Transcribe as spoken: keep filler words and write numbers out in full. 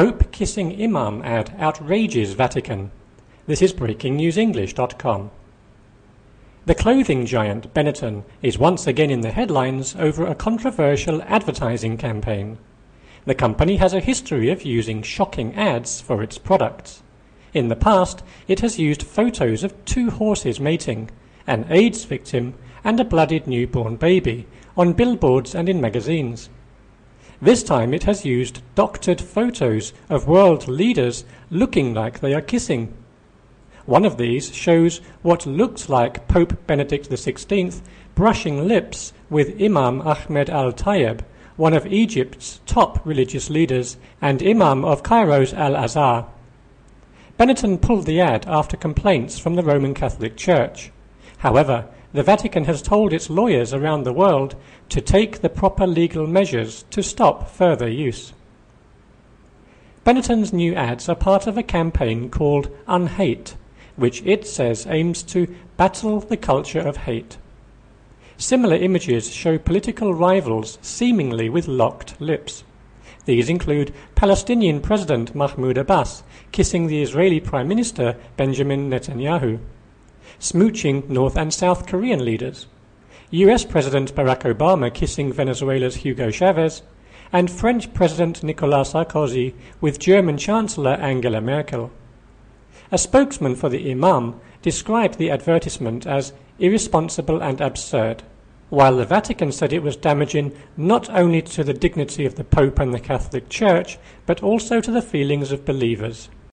Pope kissing Imam ad outrages Vatican. This is breaking news english dot com. The clothing giant Benetton is once again in the headlines over a controversial advertising campaign. The company has a history of using shocking ads for its products. In the past, it has used photos of two horses mating, an AIDS victim, and a bloodied newborn baby on billboards and in magazines. This time it has used doctored photos of world leaders looking like they are kissing. One of these shows what looks like Pope Benedict the sixteenth brushing lips with Imam Ahmed Al-Tayyab, one of Egypt's top religious leaders and Imam of Cairo's Al-Azhar. Benetton pulled the ad after complaints from the Roman Catholic Church. However, the Vatican has told its lawyers around the world to take the proper legal measures to stop further use. Benetton's new ads are part of a campaign called Unhate, which it says aims to battle the culture of hate. Similar images show political rivals seemingly with locked lips. These include Palestinian President Mahmoud Abbas kissing the Israeli Prime Minister Benjamin Netanyahu, smooching North and South Korean leaders, U S President Barack Obama kissing Venezuela's Hugo Chavez, and French President Nicolas Sarkozy with German Chancellor Angela Merkel. A spokesman for the Imam described the advertisement as irresponsible and absurd, while the Vatican said it was damaging not only to the dignity of the Pope and the Catholic Church, but also to the feelings of believers.